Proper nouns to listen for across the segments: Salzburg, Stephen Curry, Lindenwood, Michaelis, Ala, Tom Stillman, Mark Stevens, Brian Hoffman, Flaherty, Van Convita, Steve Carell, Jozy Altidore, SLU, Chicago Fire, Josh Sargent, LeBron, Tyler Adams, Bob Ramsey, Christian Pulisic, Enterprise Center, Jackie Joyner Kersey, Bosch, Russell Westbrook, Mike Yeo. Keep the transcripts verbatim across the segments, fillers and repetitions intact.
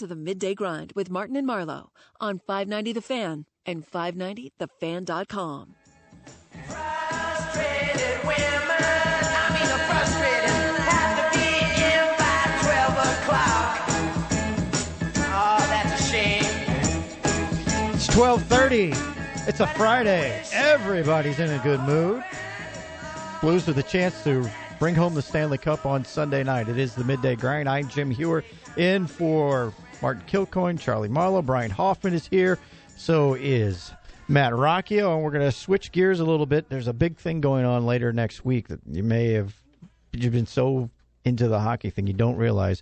to the Midday Grind with Martin and Marlowe on five ninety The Fan and five ninety the fan dot com. Frustrated women, I mean the frustrated, have to be in by twelve o'clock. Oh, that's a shame. It's twelve thirty. It's a Friday. Everybody's in a good mood. Blues with a chance to bring home the Stanley Cup on Sunday night. It is the Midday Grind. I'm Jim Hewer, in for Martin Kilcoyne, Charlie Marlowe. Brian Hoffman is here. So is Matt Rocchio, and we're going to switch gears a little bit. There's a big thing going on later next week that you may have, you've been so into the hockey thing you don't realize.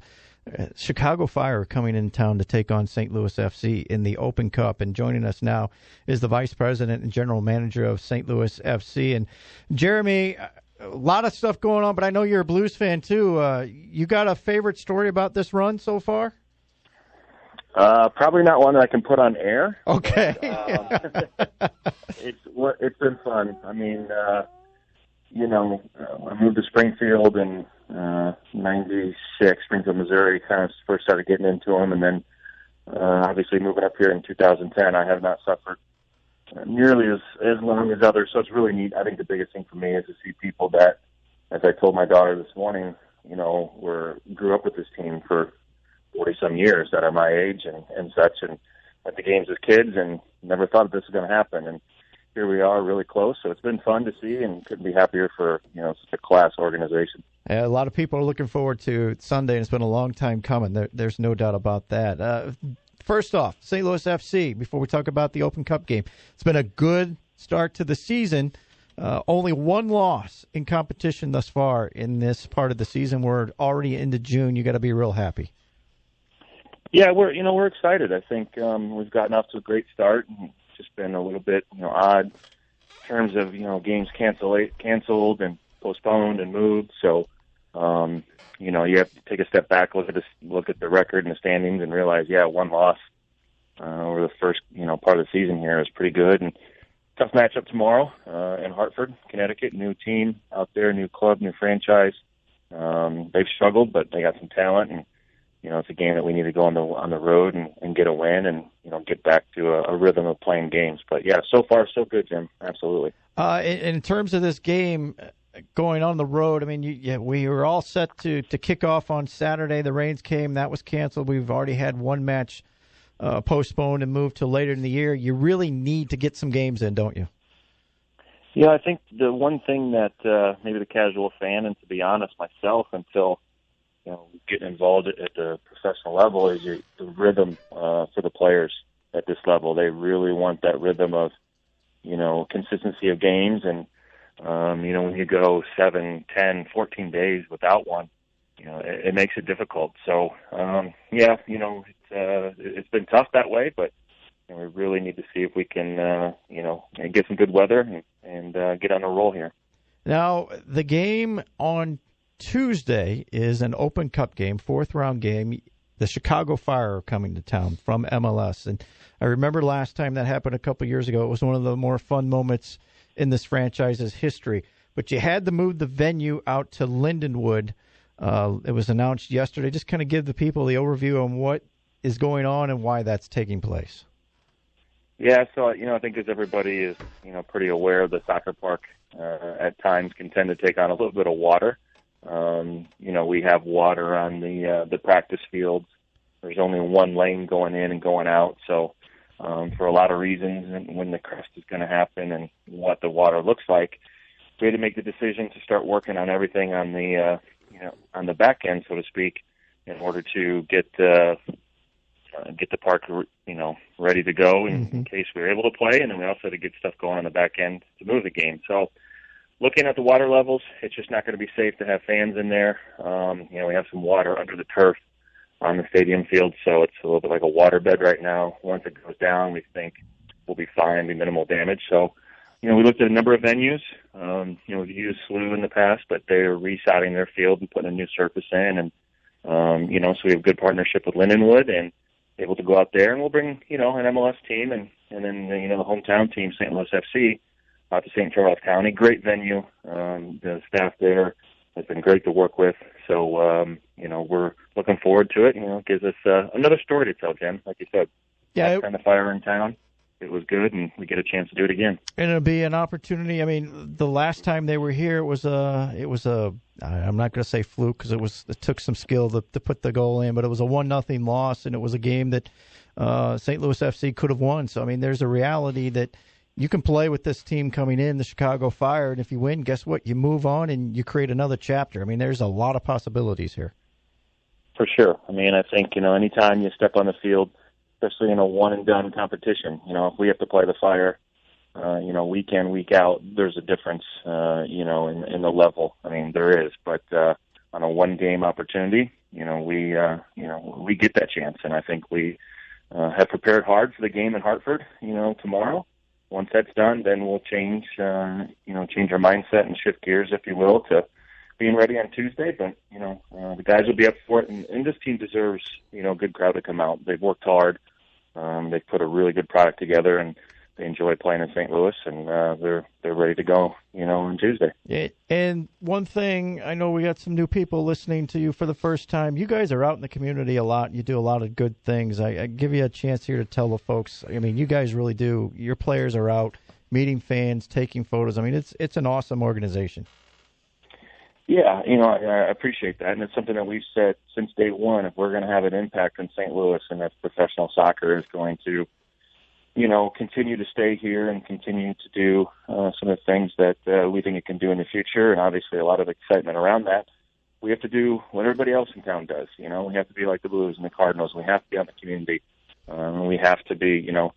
Uh, Chicago Fire are coming in town to take on Saint Louis F C in the Open Cup, and joining us now is the Vice President and General Manager of Saint Louis F C. And Jeremy, a lot of stuff going on, but I know you're a Blues fan too. Uh, you got a favorite story about this run so far? Uh, probably not one that I can put on air. Okay. But, uh, it's it's been fun. I mean, uh, you know, I moved to Springfield in uh, ninety-six, Springfield, Missouri. Kind of first started getting into them, and then uh, obviously moving up here in two thousand ten, I have not suffered nearly as as long as others. So it's really neat. I think the biggest thing for me is to see people that, as I told my daughter this morning, you know, were grew up with this team for forty-some years that are my age and, and such, and at the games as kids, and never thought this was going to happen. And here we are, really close, so it's been fun to see, and couldn't be happier for, you know, such a class organization. Yeah, a lot of people are looking forward to Sunday, and it's been a long time coming. There, there's no doubt about that. Uh, first off, Saint Louis F C, before we talk about the Open Cup game, it's been a good start to the season. Uh, only one loss in competition thus far in this part of the season. We're already into June. You got to be real happy. Yeah, we're you know we're excited. I think um, we've gotten off to a great start, and it's just been a little bit you know odd in terms of you know games cancelled, canceled, and postponed and moved. So um, you know you have to take a step back, look at the, look at the record and the standings, and realize yeah, one loss uh, over the first you know part of the season here is pretty good. And tough matchup tomorrow uh, in Hartford, Connecticut. New team out there, new club, new franchise. Um, they've struggled, but they got some talent. And you know, it's a game that we need to go on the on the road and, and get a win and, you know, get back to a, a rhythm of playing games. But, yeah, so far, so good, Jim. Absolutely. Uh, in, in terms of this game going on the road, I mean, you, yeah, we were all set to, to kick off on Saturday. The rains came. That was canceled. We've already had one match uh, postponed and moved to later in the year. You really need to get some games in, don't you? Yeah, I think the one thing that uh, maybe the casual fan, and to be honest, myself, until – you know, getting involved at the professional level is your, the rhythm uh, for the players at this level. They really want that rhythm of, you know, consistency of games. And, um, you know, when you go seven, ten, fourteen days without one, you know, it, it makes it difficult. So, um, yeah, you know, it's, uh, it's been tough that way, but you know, we really need to see if we can, uh, you know, get some good weather and, and uh, get on a roll here. Now, the game on Tuesday is an Open Cup game, fourth round game. The Chicago Fire are coming to town from M L S. And I remember last time that happened a couple years ago, it was one of the more fun moments in this franchise's history. But you had to move the venue out to Lindenwood. Uh, it was announced yesterday. Just kind of give the people the overview on what is going on and why that's taking place. Yeah, so, you know, I think as everybody is, you know, pretty aware, the soccer park uh, at times can tend to take on a little bit of water. Um, you know, we have water on the, uh, the practice fields. There's only one lane going in and going out. So, um, for a lot of reasons and when the crest is going to happen and what the water looks like, we had to make the decision to start working on everything on the, uh, you know, on the back end, so to speak, in order to get, uh, uh get the park, you know, ready to go in, mm-hmm. in case we were able to play. And then we also had to get stuff going on the back end to move the game. So, looking at the water levels, it's just not going to be safe to have fans in there. Um, you know, we have some water under the turf on the stadium field, so it's a little bit like a waterbed right now. Once it goes down, we think we'll be fine, be minimal damage. So, you know, we looked at a number of venues. Um, you know, we've used S L U in the past, but they're resodding their field and putting a new surface in. And, um, you know, so we have a good partnership with Lindenwood and able to go out there. And we'll bring, you know, an M L S team and, and then, you know, the hometown team, Saint Louis F C, out to Saint Charles County. Great venue. Um, the staff there has been great to work with. So, um, you know, we're looking forward to it. You know, it gives us uh, another story to tell, Jen, like you said. Yeah, last time the Fire in town, it was good, and we get a chance to do it again. And it'll be an opportunity. I mean, the last time they were here, it was a, it was a I'm not going to say fluke because it was it took some skill to, to put the goal in, but it was a one nothing loss, and it was a game that uh, Saint Louis F C could have won. So, I mean, there's a reality that you can play with this team coming in, the Chicago Fire, and if you win, guess what? You move on and you create another chapter. I mean, there's a lot of possibilities here. For sure. I mean, I think, you know, anytime you step on the field, especially in a one-and-done competition, you know, if we have to play the Fire, uh, you know, week in, week out, there's a difference, uh, you know, in, in the level. I mean, there is. But uh, on a one-game opportunity, you know, we, uh, you know, we get that chance, and I think we uh, have prepared hard for the game in Hartford, you know, tomorrow. Once that's done, then we'll change, uh, you know, change our mindset and shift gears, if you will, to being ready on Tuesday. But, you know, uh, the guys will be up for it. And, and this team deserves, you know, a good crowd to come out. They've worked hard. Um, they've put a really good product together, and they enjoy playing in Saint Louis, and uh, they're they're ready to go, you know, on Tuesday. Yeah. And one thing, I know we got some new people listening to you for the first time. You guys are out in the community a lot. You do a lot of good things. I, I give you a chance here to tell the folks. I mean, you guys really do. Your players are out meeting fans, taking photos. I mean, it's it's an awesome organization. Yeah, you know, I, I appreciate that, and it's something that we've said since day one. If we're going to have an impact in Saint Louis, and if professional soccer is going to, you know, continue to stay here and continue to do uh, some of the things that uh, we think it can do in the future, and obviously a lot of excitement around that, we have to do what everybody else in town does. You know, we have to be like the Blues and the Cardinals. We have to be out in the community. Um, we have to be, you know,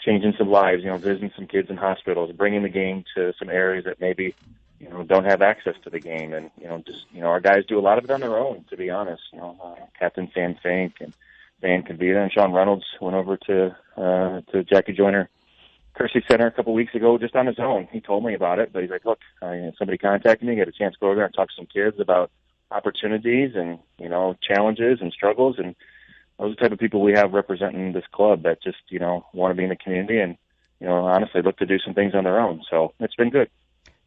changing some lives, you know, visiting some kids in hospitals, bringing the game to some areas that maybe, you know, don't have access to the game. And, you know, just, you know, our guys do a lot of it on their own, to be honest. You know, uh, Captain Sam Fink and Van Convita and Sean Reynolds went over to uh, to Jackie Joyner Kersey Center a couple weeks ago just on his own. He told me about it, but he's like, look, I, somebody contacted me, got a chance to go over there and talk to some kids about opportunities and, you know, challenges and struggles. And those are the type of people we have representing this club that just, you know, want to be in the community and, you know, honestly look to do some things on their own. So it's been good.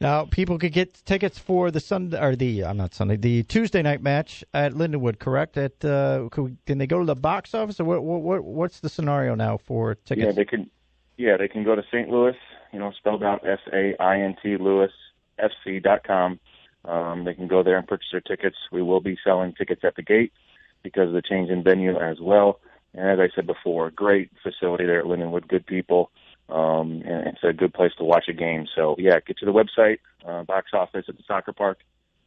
Now, people could get tickets for the Sunday or the I'm not Sunday, the Tuesday night match at Lindenwood, correct? At uh, could we, can they go to the box office, or what, what? What's the scenario now for tickets? Yeah, they can. Yeah, they can go to Saint Louis, you know, spelled out S A I N T Louis F C dot com. Um, they can go there and purchase their tickets. We will be selling tickets at the gate because of the change in venue as well. And as I said before, great facility there at Lindenwood, good people. Um, and it's a good place to watch a game. So, yeah, get to the website. Uh, box office at the soccer park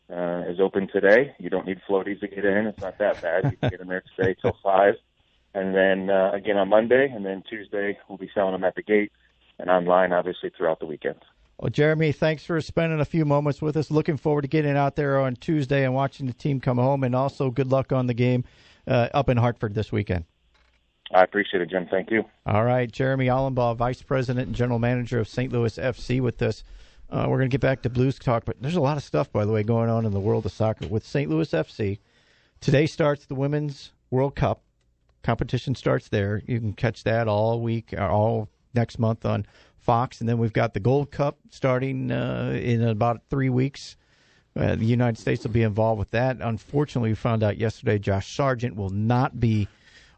uh, is open today. You don't need floaties to get in. It's not that bad. You can get in there today till five. And then, uh, again, on Monday. And then Tuesday, we'll be selling them at the gate and online, obviously, throughout the weekend. Well, Jeremy, thanks for spending a few moments with us. Looking forward to getting out there on Tuesday and watching the team come home. And also, good luck on the game uh, up in Hartford this weekend. I appreciate it, Jim. Thank you. All right. Jeremy Allenbaugh, Vice President and General Manager of Saint Louis F C with us. Uh, we're going to get back to Blues talk, but there's a lot of stuff, by the way, going on in the world of soccer with Saint Louis F C. Today starts the Women's World Cup. Competition starts there. You can catch that all week, all next month on Fox. And then we've got the Gold Cup starting uh, in about three weeks. Uh, the United States will be involved with that. Unfortunately, we found out yesterday Josh Sargent will not be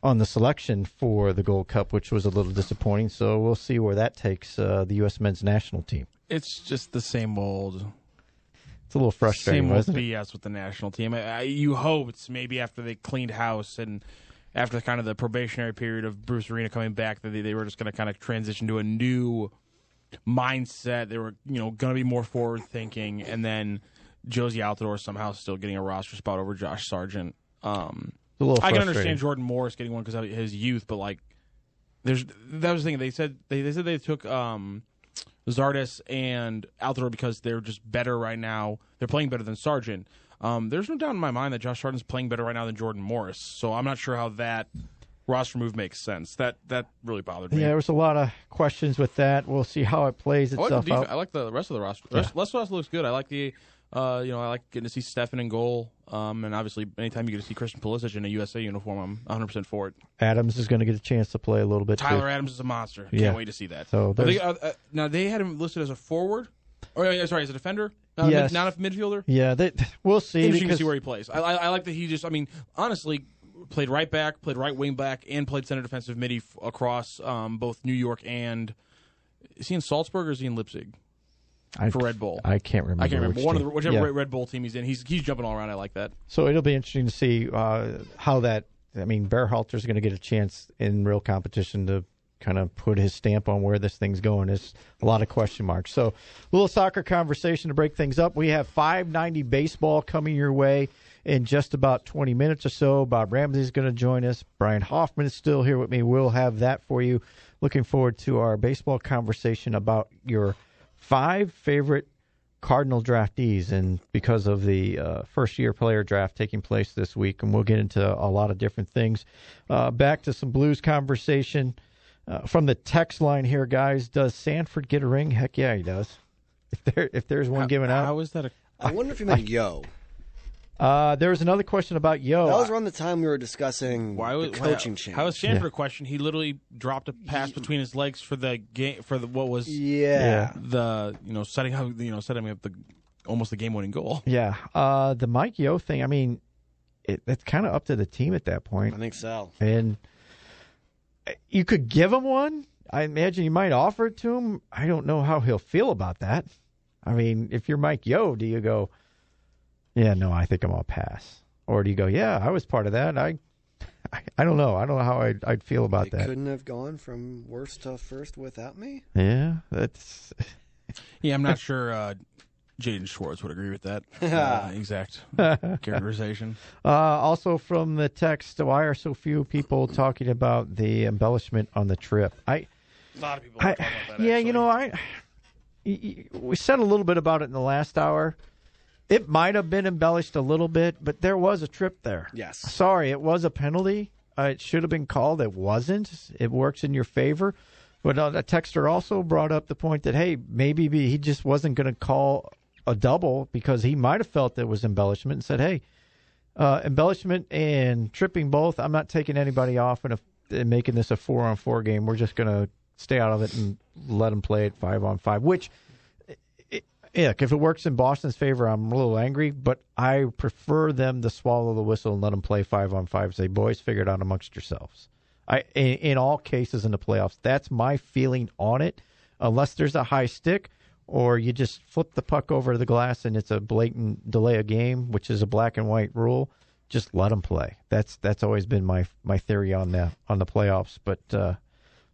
on the selection for the Gold Cup, which was a little disappointing. So we'll see where that takes uh, the U S men's national team. It's just the same old... It's a little frustrating, wasn't it? Same old B S with the national team. I, I, you hoped maybe after they cleaned house and after kind of the probationary period of Bruce Arena coming back that they, they were just going to kind of transition to a new mindset. They were, you know, going to be more forward-thinking. And then Jozy Altidore somehow still getting a roster spot over Josh Sargent. Um I can understand Jordan Morris getting one because of his youth, but like, there's that was the thing they said they, they said they took um, Zardes and Altidore because they're just better right now. They're playing better than Sargent. Um, there's no doubt in my mind that Josh Sargent's playing better right now than Jordan Morris. So I'm not sure how that roster move makes sense. That that really bothered me. Yeah, there was a lot of questions with that. We'll see how it plays itself I like out. I like the rest of the roster. The rest, yeah. the rest of the roster looks good. I like the. Uh, you know, I like getting to see Stephen in goal, um, and obviously anytime you get to see Christian Pulisic in a U S A uniform, I'm one hundred percent for it. Adams is going to get a chance to play a little bit. Tyler too. Adams is a monster. Yeah. Can't wait to see that. So they, uh, uh, now, they had him listed as a forward, Or yeah, sorry, as a defender, not, yes. a, mid, not a midfielder. Yeah, they, we'll see. Interesting to see where he plays. I, I, I like that he just. I mean, honestly, played right back, played right wing back, and played center defensive midi f- across um, both New York and. Is he in Salzburg or is he in Leipzig? I, for Red Bull, I can't remember. I can't remember one team. of the whichever yeah. Red Bull team he's in. He's he's jumping all around. I like that. So it'll be interesting to see uh, how that. I mean, Berhalter's going to get a chance in real competition to kind of put his stamp on where this thing's going. It's a lot of question marks. So a little soccer conversation to break things up. We have five ninety baseball coming your way in just about twenty minutes or so. Bob Ramsey's going to join us. Brian Hoffman is still here with me. We'll have that for you. Looking forward to our baseball conversation about your five favorite Cardinal draftees, and because of the uh, first-year player draft taking place this week, and we'll get into a lot of different things. Uh, back to some Blues conversation uh, from the text line here, guys. Does Sanford get a ring? Heck yeah, he does. If there, if there's one how, given out, how is that? A, I, I wonder if you meant Yeo. Uh, there was another question about Yeo. That was around the time we were discussing why was, the coaching why, change. How was Sanford yeah. question? He literally dropped a pass he, between his legs for the game for the what was yeah the you know setting up you know setting up the almost the game winning goal. Yeah, uh, the Mike Yeo thing. I mean, it, it's kind of up to the team at that point. I think so. And you could give him one. I imagine you might offer it to him. I don't know how he'll feel about that. I mean, if you're Mike Yeo, do you go? Yeah, no, I think I'm all pass. Or do you go, yeah, I was part of that. I I, I don't know. I don't know how I'd, I'd feel about they that. Couldn't have gone from worst to first without me? Yeah, that's... yeah, I'm not sure uh, Jaden Schwartz would agree with that uh, exact characterization. Uh, also from the text, why are so few people talking about the embellishment on the trip? I, A lot of people I, are talking about that, Yeah, actually. you know, I we said a little bit about it in the last hour. It might have been embellished a little bit, but there was a trip there. Yes. Sorry, it was a penalty. Uh, it should have been called. It wasn't. It works in your favor. But uh, a texter also brought up the point that, hey, maybe he just wasn't going to call a double because he might have felt there was embellishment and said, hey, uh, embellishment and tripping both, I'm not taking anybody off and, a, and making this a four-on-four game. We're just going to stay out of it and let them play it five-on-five, which – yeah, if it works in Boston's favor, I'm a little angry, but I prefer them to swallow the whistle and let them play five on five. Say, boys, figure it out amongst yourselves. I, in, in all cases in the playoffs, that's my feeling on it. Unless there's a high stick, or you just flip the puck over the glass and it's a blatant delay of game, which is a black and white rule. Just let them play. That's that's always been my my theory on the on the playoffs. But uh,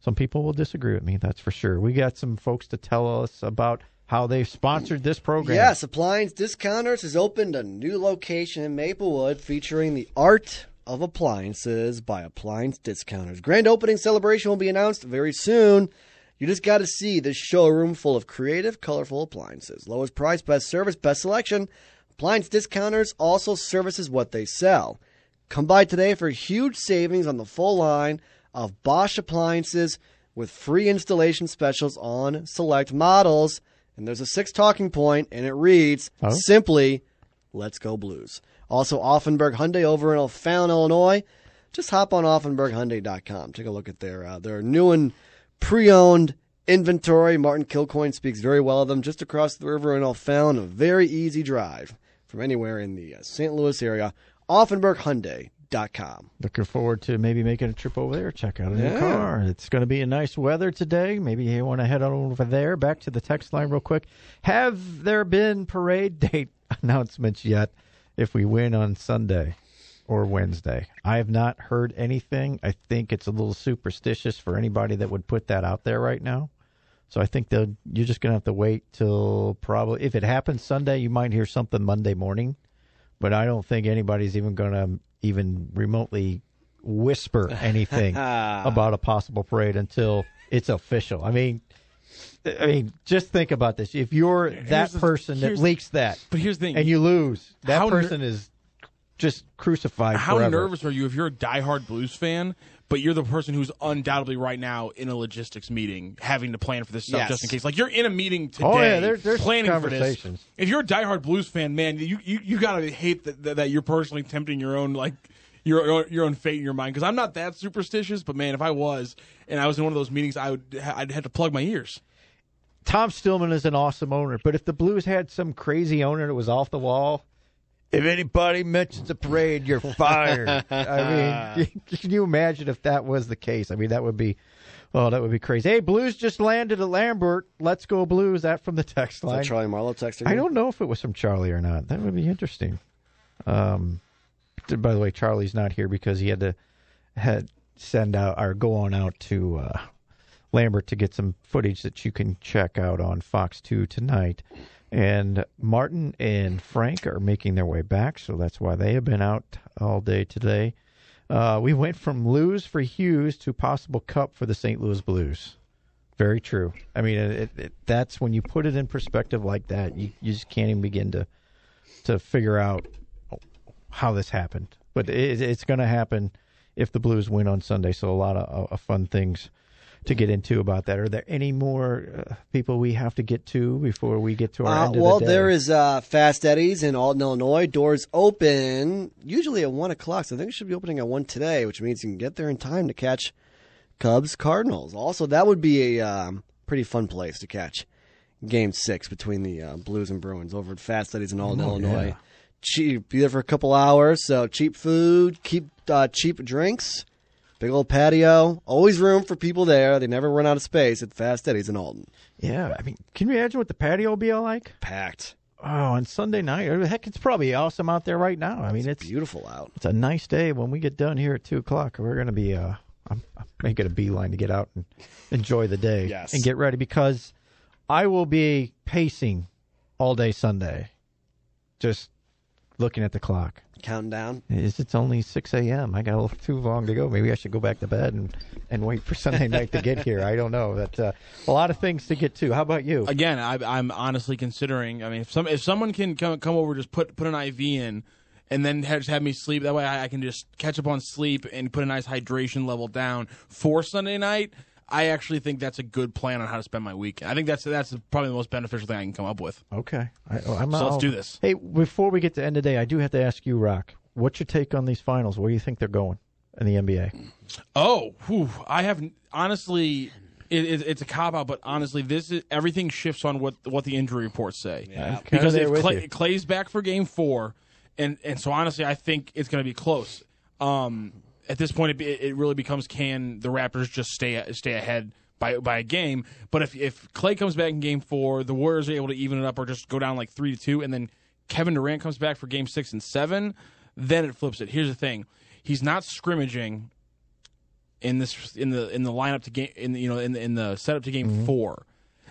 some people will disagree with me. That's for sure. We got some folks to tell us about how they've sponsored this program. Yes, Appliance Discounters has opened a new location in Maplewood featuring the art of appliances by Appliance Discounters. Grand opening celebration will be announced very soon. You just got to see this showroom full of creative, colorful appliances. Lowest price, best service, best selection. Appliance Discounters also services what they sell. Come by today for huge savings on the full line of Bosch appliances with free installation specials on select models. And there's a sixth talking point, and it reads, oh. simply, let's go Blues. Also, Offenberg Hyundai over in O'Fallon, Illinois. Just hop on Offenberg Hyundai dot com. Take a look at their, uh, their new and pre-owned inventory. Martin Kilcoyne speaks very well of them. Just across the river in O'Fallon, a very easy drive from anywhere in the uh, Saint Louis area. Offenberg Hyundai dot com. Looking forward to maybe making a trip over there. Check out a yeah. new car. It's going to be a nice weather today. Maybe you want to head on over there. Back to the text line real quick. Have there been parade date announcements yet if we win on Sunday or Wednesday? I have not heard anything. I think it's a little superstitious for anybody that would put that out there right now. So I think they'll, you're just going to have to wait till probably, if it happens Sunday, you might hear something Monday morning. But I don't think anybody's even going to even remotely whisper anything about a possible parade until it's official. I mean, I mean, just think about this. If you're that the, person that leaks that, but here's the thing, and you lose, that person ner- is just crucified How forever. Nervous are you if you're a diehard Blues fan, but you're the person who's undoubtedly right now in a logistics meeting having to plan for this stuff yes. just in case? Like, you're in a meeting today oh, yeah, there, there's planning for this. If you're a diehard Blues fan, man, you, you, you got to hate that, that you're personally tempting your own, like, your your own fate in your mind. Because I'm not that superstitious, but, man, if I was and I was in one of those meetings, I would, I'd have to plug my ears. Tom Stillman is an awesome owner, but if the Blues had some crazy owner that was off the wall, if anybody mentions the parade, you're fired. I mean, can you imagine if that was the case? I mean, that would be, oh, that would be crazy. Hey, Blues just landed at Lambert. Let's go Blues. That from the text line. Is that Charlie Marlowe texting? I don't know if it was from Charlie or not. That would be interesting. Um, by the way, Charlie's not here because he had to had send out or go on out to uh, Lambert to get some footage that you can check out on Fox two tonight. And Martin and Frank are making their way back, so that's why they have been out all day today. Uh, we went from lose for Hughes to possible cup for the Saint Louis Blues. Very true. I mean, it, it, that's when you put it in perspective like that, you, you just can't even begin to to figure out how this happened. But it, it's going to happen if the Blues win on Sunday, so a lot of, of fun things to get into about that. Are there any more uh, people we have to get to before we get to our uh, end of well, the day? Well, there is uh, Fast Eddie's in Alton, Illinois. Doors open usually at one o'clock, so I think it should be opening at one today, which means you can get there in time to catch Cubs-Cardinals. Also, that would be a um, pretty fun place to catch Game six between the uh, Blues and Bruins over at Fast Eddie's in Alton, oh, Illinois. Yeah. Cheap. Be there for a couple hours, so cheap food, keep uh, cheap drinks. Big old patio, always room for people there. They never run out of space at Fast Eddie's in Alton. Yeah, I mean, can you imagine what the patio will be like? Packed. Oh, on Sunday night. Heck, it's probably awesome out there right now. I mean, it's, it's beautiful out. It's a nice day. When we get done here at two o'clock, we're going to be uh, I'm, I'm making a beeline to get out and enjoy the day yes. and get ready, because I will be pacing all day Sunday, just looking at the clock. Counting down. It's only six a.m. I got a little too long to go. Maybe I should go back to bed and, and wait for Sunday night to get here. I don't know. That's uh, a lot of things to get to. How about you? Again, I, I'm honestly considering. I mean, if some if someone can come come over, just put put an I V in, and then have, just have me sleep. That way, I, I can just catch up on sleep and put a nice hydration level down for Sunday night. I actually think that's a good plan on how to spend my week. I think that's that's probably the most beneficial thing I can come up with. Okay. I, I'm so all, let's do this. Hey, before we get to the end of the day, I do have to ask you, Rock, what's your take on these finals? Where do you think they're going in the N B A? Oh, whew, I have honestly, it, it, it's a cop-out, but honestly, this is, everything shifts on what what the injury reports say. Yeah. Okay. Because if Clay, Clay's back for game four, and, and so honestly, I think it's going to be close. Um At this point, it, it really becomes, can the Raptors just stay stay ahead by by a game? But if if Klay comes back in Game Four, the Warriors are able to even it up or just go down like three to two, and then Kevin Durant comes back for Game Six and Seven, then it flips it. Here's the thing: he's not scrimmaging in this in the in the lineup to game in the, you know in the, in the setup to Game mm-hmm. Four,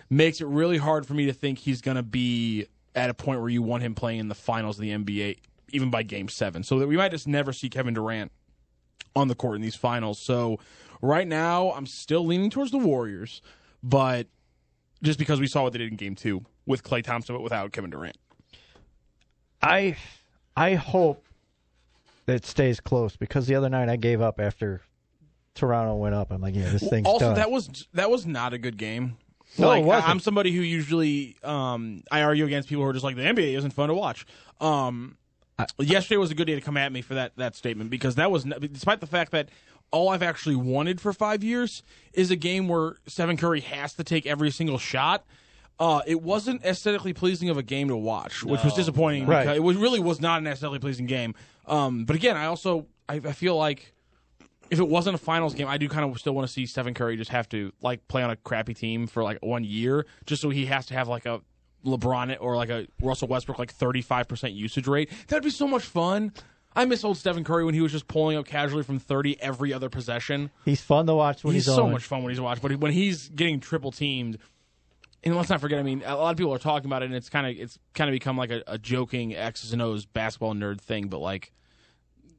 makes it really hard for me to think he's going to be at a point where you want him playing in the finals of the N B A, even by Game Seven. So that we might just never see Kevin Durant on the court in these finals. So right now I'm still leaning towards the Warriors, but just because we saw what they did in game two with Klay Thompson but without Kevin Durant. I I hope that it stays close, because the other night I gave up after Toronto went up. I'm like, yeah, this thing's also done. That was that was not a good game. No, like, it wasn't. I'm somebody who usually um, I argue against people who are just like, the N B A isn't fun to watch. Um Yesterday was a good day to come at me for that, that statement, because that was, despite the fact that all I've actually wanted for five years is a game where Stephen Curry has to take every single shot. Uh, it wasn't aesthetically pleasing of a game to watch, which no. was disappointing. Right. Because it was, really was not an aesthetically pleasing game. Um, but again, I also I, I feel like if it wasn't a finals game, I do kind of still want to see Stephen Curry just have to like play on a crappy team for like one year, just so he has to have like a LeBron or like a Russell Westbrook like thirty-five percent usage rate. That'd be so much fun. I miss old Stephen Curry when he was just pulling up casually from thirty every other possession. He's fun to watch when he's, he's so on. much fun when he's watched, but when he's getting triple teamed, and let's not forget, I mean, a lot of people are talking about it, and it's kind of it's kind of become like a, a joking X's and O's basketball nerd thing. But like,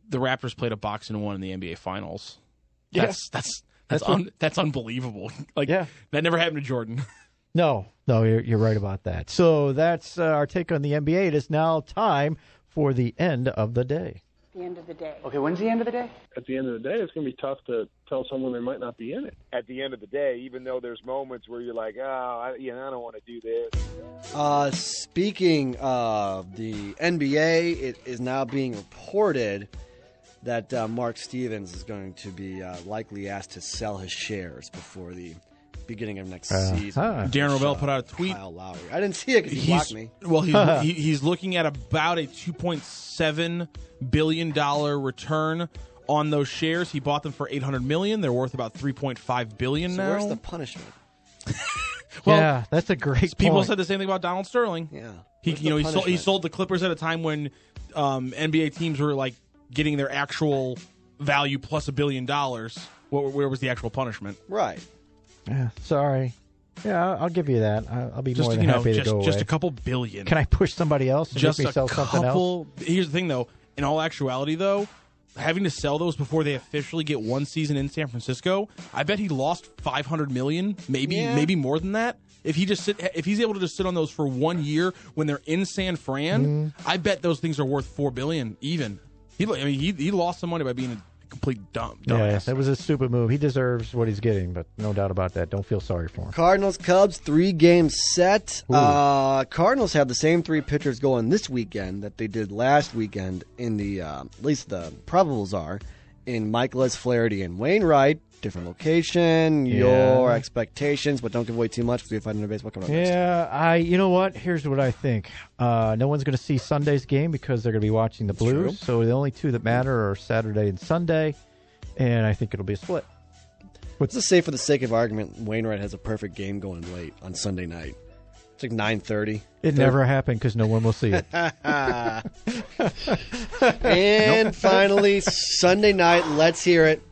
the Raptors played a box and one in the N B A Finals. Yes, that's that's that's, that's, un, what, that's unbelievable. Like, yeah. that never happened to Jordan. No, no, you're, you're right about that. So that's uh, our take on the N B A. It is now time for the end of the day. The end of the day. Okay, when's the end of the day? At the end of the day, it's going to be tough to tell someone they might not be in it. At the end of the day, even though there's moments where you're like, oh, I, you know, I don't want to do this. Uh, speaking of the N B A, it is now being reported that uh, Mark Stevens is going to be uh, likely asked to sell his shares before the beginning of next uh, season. Huh. Darren Rovell put out a tweet. Kyle Lowry. I didn't see it because he blocked me. Well, he's, he, he's looking at about a two point seven billion dollars return on those shares. He bought them for eight hundred million dollars. They're worth about three point five billion dollars now. So where's the punishment? Well, yeah, that's a great point. People said the same thing about Donald Sterling. Yeah. He, you know, he sold, he sold the Clippers at a time when um, N B A teams were like getting their actual value plus a billion dollars. Where, where was the actual punishment? Right. Yeah. Sorry. Yeah, I'll give you that. I'll be just, more than you know, happy just, to go just away. A couple billion. Can I push somebody else? And just make me a sell couple. Something else? Here's the thing, though. In all actuality, though, having to sell those before they officially get one season in San Francisco, I bet he lost five hundred million, maybe yeah. maybe more than that. If he just sit, if he's able to just sit on those for one year when they're in San Fran, mm-hmm. I bet those things are worth four billion even. He, I mean, he he lost some money by being a complete dumb. dumb yeah, ass. That was a stupid move. He deserves what he's getting, but no doubt about that. Don't feel sorry for him. Cardinals Cubs three game set. Uh, Cardinals have the same three pitchers going this weekend that they did last weekend. In the uh, at least the probables are in Michaelis, Flaherty, and Wainwright. Different location, yeah. your expectations, but don't give away too much because we have five hundred baseball coming up next. Yeah, I. You know what? Here's what I think. Uh, no one's going to see Sunday's game because they're going to be watching the That's Blues. True. So the only two that matter are Saturday and Sunday, and I think it'll be a split. Let's just say, for the sake of argument, Wainwright has a perfect game going late on Sunday night. It's like nine thirty. It so. never happened because no one will see it. And nope. finally, Sunday night. Let's hear it.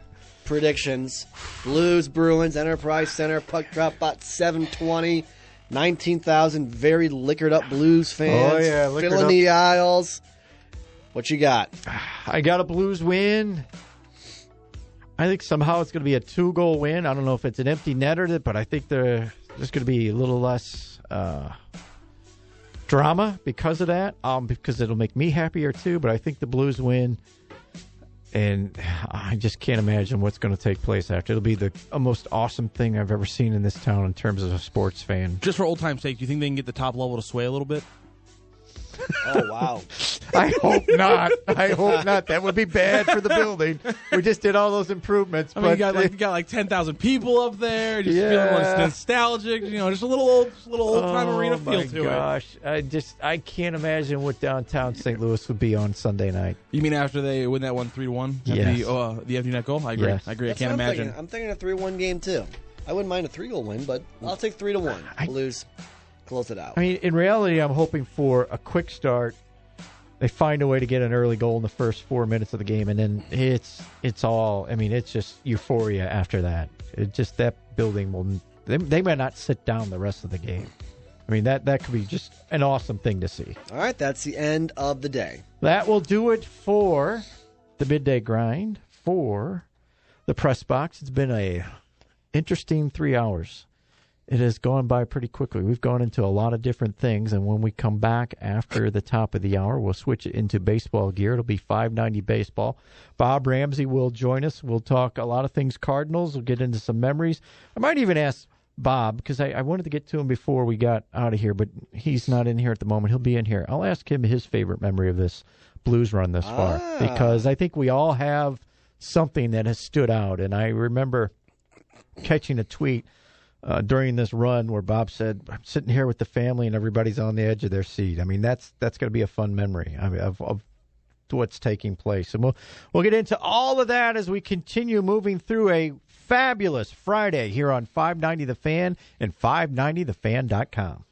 Predictions. Blues, Bruins, Enterprise Center, puck drop about seven twenty, nineteen thousand very liquored up Blues fans. Oh, yeah, filling up the aisles. What you got? I got a Blues win. I think somehow it's going to be a two goal win. I don't know if it's an empty netter, but I think there's going to be a little less uh, drama because of that, um, because it'll make me happier too. But I think the Blues win. And I just can't imagine what's going to take place after. It'll be the most awesome thing I've ever seen in this town in terms of a sports fan. Just for old time's sake, do you think they can get the top level to sway a little bit? Oh, wow. I hope not. I hope not. That would be bad for the building. We just did all those improvements. I mean, but you got like, you got like ten thousand people up there. Just yeah. feeling like nostalgic. You know, just a little old little old-time oh, arena feel to gosh. it. Oh, my gosh. I just I can't imagine what downtown Saint Louis would be on Sunday night. You mean after they win that one three one? Yes. The, uh, the empty net goal? I agree. Yes. I agree. That's I can't I'm imagine. Thinking. I'm thinking a three one game, too. I wouldn't mind a three-goal win, but I'll take three to one. I, Blues. Close it out. I mean, in reality, I'm hoping for a quick start. They find a way to get an early goal in the first four minutes of the game, and then it's it's all. I mean, it's just euphoria after that. It just that building will. They, they might not sit down the rest of the game. I mean, that that could be just an awesome thing to see. All right, that's the end of the day. That will do it for the midday grind for the press box. It's been a interesting three hours. It has gone by pretty quickly. We've gone into a lot of different things, and when we come back after the top of the hour, we'll switch it into baseball gear. It'll be five ninety baseball. Bob Ramsey will join us. We'll talk a lot of things Cardinals. We'll get into some memories. I might even ask Bob, because I, I wanted to get to him before we got out of here, but he's not in here at the moment. He'll be in here. I'll ask him his favorite memory of this Blues run thus far, ah. because I think we all have something that has stood out, and I remember catching a tweet Uh, during this run where Bob said, I'm sitting here with the family and everybody's on the edge of their seat. I mean, that's that's going to be a fun memory I mean, of, of what's taking place. And we'll, we'll get into all of that as we continue moving through a fabulous Friday here on five ninety The Fan and five ninety the fan dot com.